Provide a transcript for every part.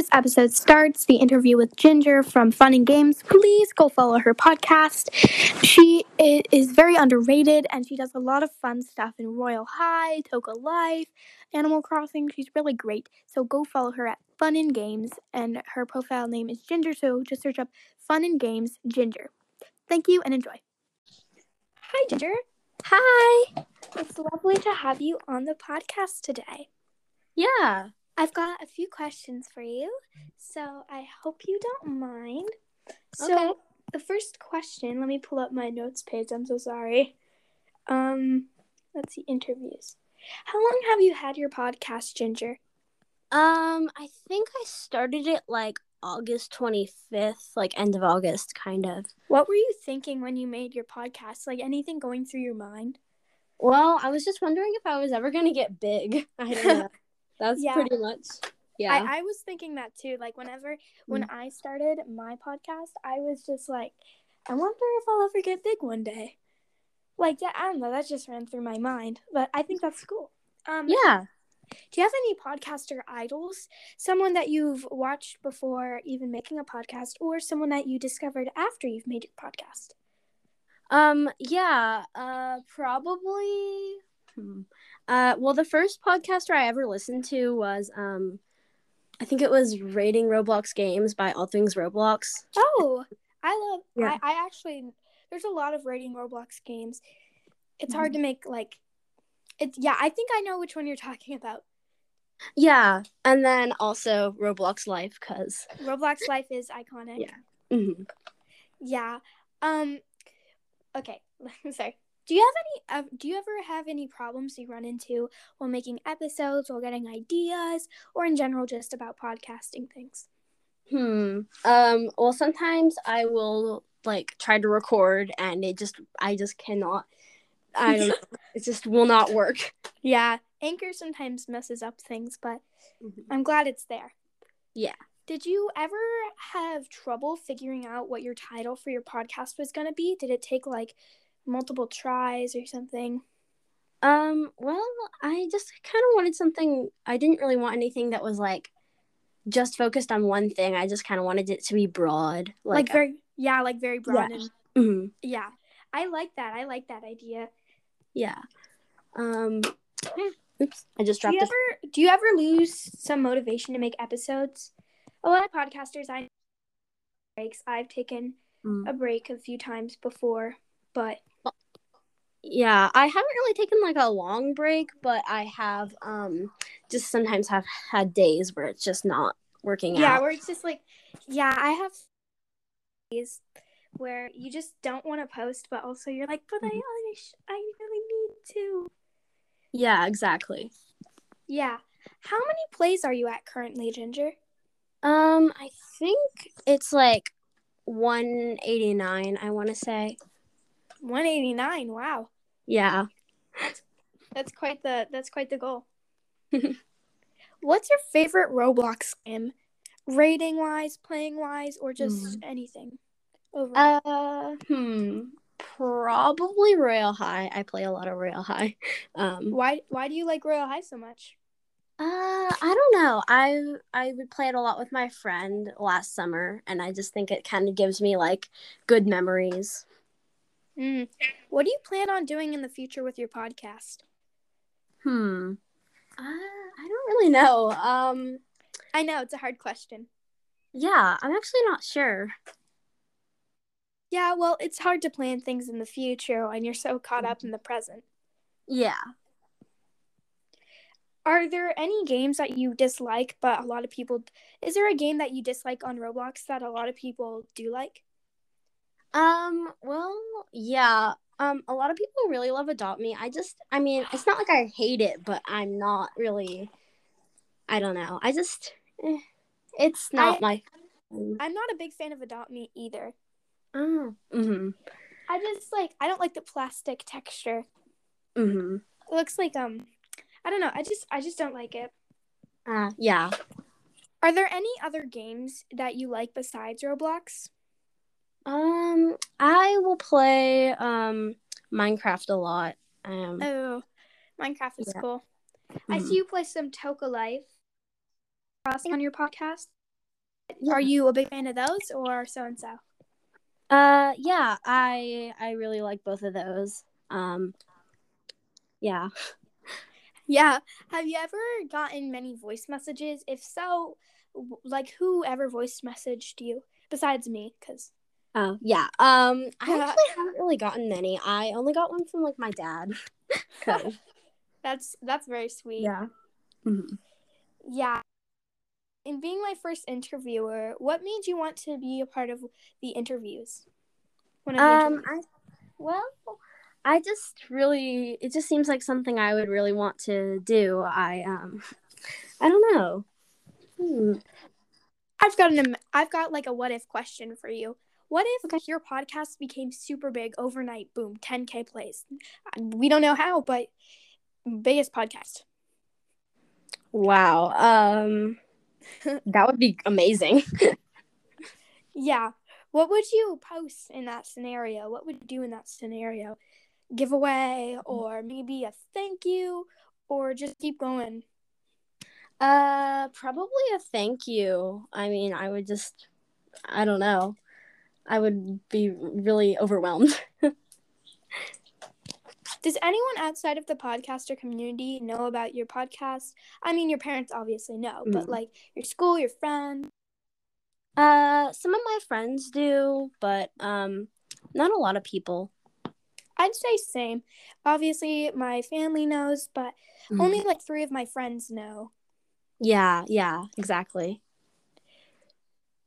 this episode starts, the interview with Ginger from Fun and Games. Please go follow her podcast. She is very underrated, and she does a lot of fun stuff in Royal High, Toca Life, Animal Crossing. She's really great, so go follow her at Fun and Games, and her profile name is Ginger, so just search up Fun and Games Ginger. Thank you, and enjoy. Hi, Ginger. Hi. It's lovely to have you on the podcast today. Yeah. I've got a few questions for you, so I hope you don't mind. So, okay. The first question, let me pull up my notes page. I'm so sorry. Let's see, interviews. How long have you had your podcast, Ginger? I think I started it like August 25th, like end of August, kind of. What were you thinking when you made your podcast? Like anything going through your mind? Well, I was just wondering if I was ever going to get big. I don't know. That's pretty much, yeah. I was thinking that too. Like, when I started my podcast, I was just like, I wonder if I'll ever get big one day. Like, yeah, I don't know. That just ran through my mind. But I think that's cool. Yeah. Do you have any podcaster idols? Someone that you've watched before even making a podcast, or someone that you discovered after you've made your podcast? Yeah. Probably. Well, the first podcaster I ever listened to was, I think it was Rating Roblox Games by All Things Roblox. Oh, I actually, there's a lot of Rating Roblox Games. It's hard to make, like, I think I know which one you're talking about. Yeah, and then also Roblox Life, because Roblox Life is iconic. Yeah. Mm-hmm. Yeah. Okay, sorry. Do you ever have any problems you run into while making episodes, while getting ideas, or in general just about podcasting things? Well, sometimes I will like try to record, and I just cannot. I don't know. It just will not work. Yeah, Anchor sometimes messes up things, but I'm glad it's there. Yeah. Did you ever have trouble figuring out what your title for your podcast was going to be? Did it take like multiple tries or something? Well, I just kind of wanted something. I didn't really want anything that was like just focused on one thing. I just kind of wanted it to be broad, very broad. Yeah. Yeah, I like that idea. Yeah. Oops, I just dropped. Do you ever lose some motivation to make episodes? A lot of podcasters I know breaks. I've taken a break a few times before, but. Yeah, I haven't really taken, like, a long break, but I have just sometimes have had days where it's just not working out. Yeah, where it's just, like, I have days where you just don't want to post, but also you're like, but I really need to. Yeah, exactly. Yeah. How many plays are you at currently, Ginger? I think it's, like, 189, I want to say. 189. Wow. Yeah. That's quite the goal. What's your favorite Roblox game? Rating wise, playing wise, or just anything? Overall? Probably Royal High. I play a lot of Royal High. Why do you like Royal High so much? I don't know. I would play it a lot with my friend last summer, and I just think it kind of gives me like good memories. What do you plan on doing in the future with your podcast? I don't really know. I know, it's a hard question. Yeah, I'm actually not sure. Yeah, well, it's hard to plan things in the future when you're so caught up in the present. Yeah. Are there any games that you dislike, but a lot of people... Is there a game that you dislike on Roblox that a lot of people do like? Well, yeah. A lot of people really love Adopt Me. I mean, it's not like I hate it, but I'm not really, I don't know. It's not my. I'm not a big fan of Adopt Me either. I don't like the plastic texture. It looks like, I don't know. I just don't like it. Yeah. Are there any other games that you like besides Roblox? I will play Minecraft a lot. Minecraft is cool. I see you play some Toca Life on your podcast. Are you a big fan of those or so-and-so? Yeah, I really like both of those. Yeah. Yeah. Have you ever gotten many voice messages? If so, like, whoever voice messaged you besides me? Cause oh yeah. I actually haven't really gotten many. I only got one from like my dad. So. That's very sweet. Yeah. Mm-hmm. Yeah. In being my first interviewer, what made you want to be a part of the interviews? I just really, it just seems like something I would really want to do. I don't know. I've got like a what if question for you. What if your podcast became super big overnight? Boom, 10K plays. We don't know how, but biggest podcast. Wow. That would be amazing. Yeah. What would you post in that scenario? What would you do in that scenario? Giveaway or maybe a thank you or just keep going? Probably a thank you. I mean, I don't know. I would be really overwhelmed. Does anyone outside of the podcaster community know about your podcast? I mean, your parents obviously know, but like your school, your friends? Some of my friends do, but not a lot of people. I'd say same. Obviously, my family knows, but only like 3 of my friends know. Yeah, exactly.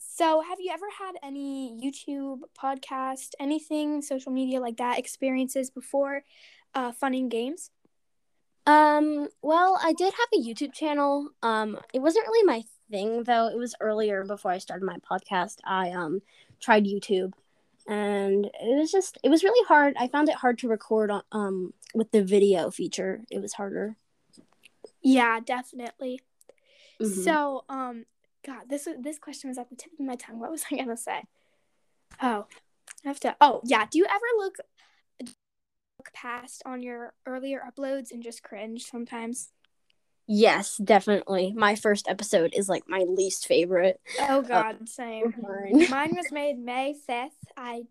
So, have you ever had any YouTube, podcast, anything, social media like that, experiences before Fun and Games? Well, I did have a YouTube channel. It wasn't really my thing, though. It was earlier, before I started my podcast. I tried YouTube, and it was really hard. I found it hard to record with the video feature. It was harder. Yeah, definitely. Mm-hmm. So, God, this question was at the tip of my tongue. What was I gonna say? Do you ever look past on your earlier uploads and just cringe sometimes? Yes, definitely. My first episode is like my least favorite. Oh God, same. Mine was made May 5th.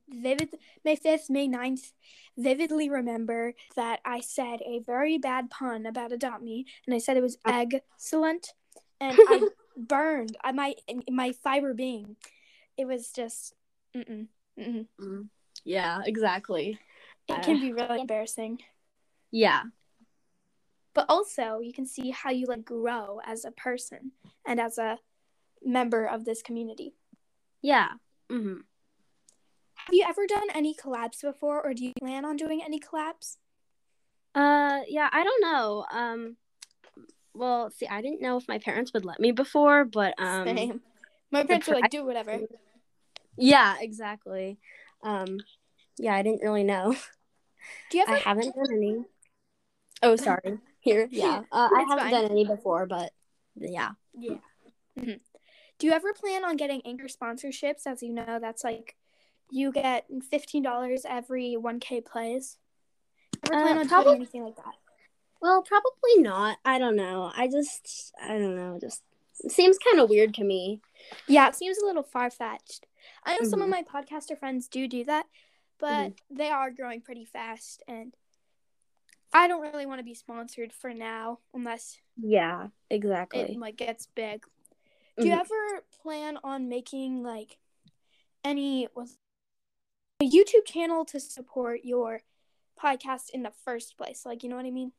May 5th, May 9th. Vividly remember that I said a very bad pun about Adopt Me, and I said it was egg-cellent, and I. Burned my fiber being. It was just Yeah, exactly. It can be really embarrassing. Yeah. But also, you can see how you like grow as a person and as a member of this community. Yeah. Mm-hmm. Have you ever done any collabs before, or do you plan on doing any collabs? Yeah, I don't know. Well, see, I didn't know if my parents would let me before, but same. My parents were like, do whatever. Yeah, exactly. Yeah, I didn't really know. I haven't done any. Oh, sorry. Here, yeah. I haven't done any before, but yeah. Yeah. Mm-hmm. Do you ever plan on getting Anchor sponsorships? As you know, that's like you get $15 every 1K plays. Ever plan on doing anything like that? Well, probably not. I don't know. I don't know. Just it seems kind of weird to me. Yeah, it seems a little far-fetched. I know some of my podcaster friends do that, but they are growing pretty fast, and I don't really want to be sponsored for now unless yeah, exactly. It like gets big. Do you ever plan on making like any a YouTube channel to support your podcast in the first place? Like, you know what I mean?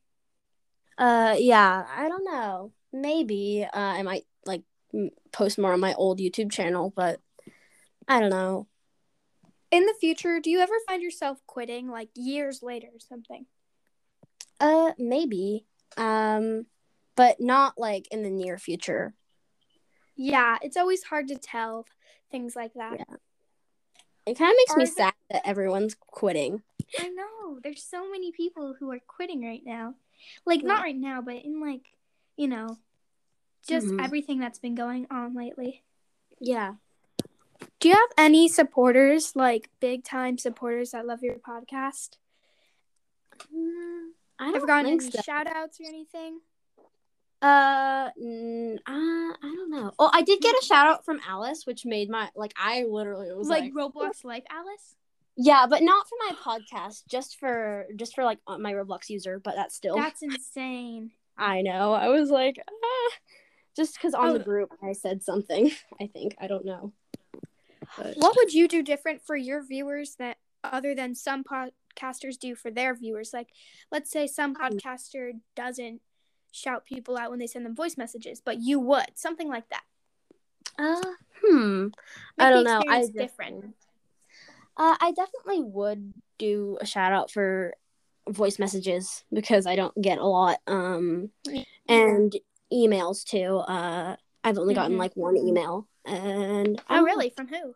Yeah, I don't know. Maybe I might like post more on my old YouTube channel, but I don't know. In the future, do you ever find yourself quitting like years later or something? Maybe. But not like in the near future. Yeah, it's always hard to tell things like that. Yeah. It kind of makes me sad that everyone's quitting. I know. There's so many people who are quitting right now. Like, not right now, but in, like, you know, just everything that's been going on lately. Yeah. Do you have any supporters, like, big-time supporters that love your podcast? I don't think so. Have you gotten any shout-outs or anything? I don't know. Oh, I did get a shout out from Alice, which made my, like, I literally was like Roblox Life Alice? Yeah, but not for my podcast, just for like my Roblox user, but that's still. That's insane. I know. I was like, just cuz on the group I said something, I think. I don't know. But what would you do different for your viewers that other than some podcasters do for their viewers? Like, let's say some podcaster doesn't shout people out when they send them voice messages, but you would. Something like that. I don't know. I different. I definitely would do a shout out for voice messages because I don't get a lot. And emails too. I've only gotten like one email. And oh, really? From who?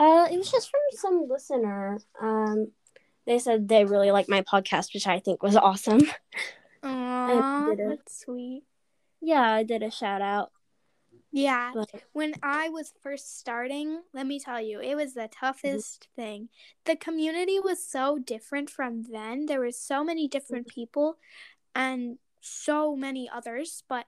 It was just from some listener. They said they really liked my podcast, which I think was awesome. Aww, that's sweet. Yeah, I did a shout out. Yeah, but when I was first starting, let me tell you, it was the toughest thing. The community was so different from then. There were so many different people and so many others. But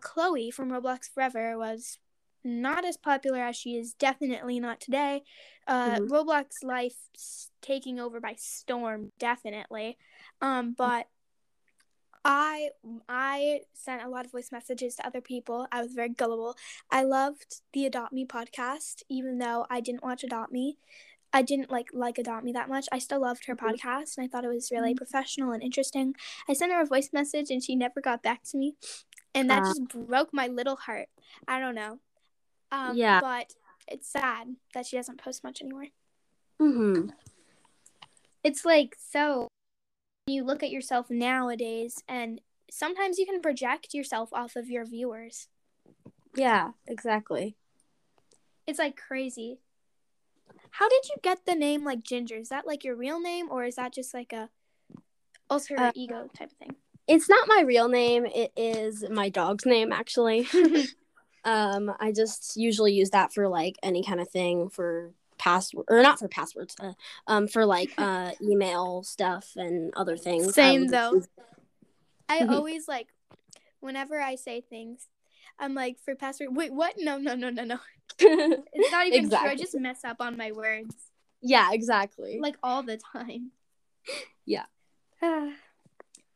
Chloe from Roblox Forever was not as popular as she is, definitely not today. Roblox Life's taking over by storm, definitely. But I sent a lot of voice messages to other people. I was very gullible. I loved the Adopt Me podcast, even though I didn't watch Adopt Me. I didn't like Adopt Me that much. I still loved her podcast, and I thought it was really professional and interesting. I sent her a voice message, and she never got back to me, and that just broke my little heart. I don't know. Yeah. But it's sad that she doesn't post much anymore. Mm-hmm. It's like so. You look at yourself nowadays, and sometimes you can project yourself off of your viewers. Yeah, exactly. It's like crazy. How did you get the name like Ginger? Is that like your real name, or is that just like a alter ego type of thing? It's not my real name. It is my dog's name, actually. I just usually use that for like any kind of thing for password, or not for passwords, for like email stuff and other things. Same though. I always like, whenever I say things, I'm like, for password, wait, what? No. It's not even exactly. True. I just mess up on my words. Yeah, exactly. Like all the time. Yeah.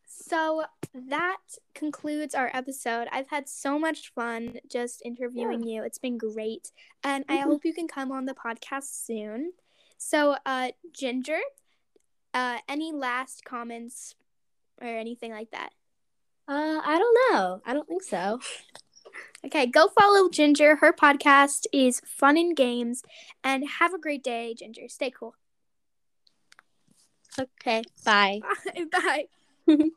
So that concludes our episode. I've had so much fun just interviewing you. It's been great. And I hope you can come on the podcast soon. So, Ginger, any last comments or anything like that? I don't know. I don't think so. Okay, go follow Ginger. Her podcast is Fun and Games. And have a great day, Ginger. Stay cool. Okay, bye. Bye.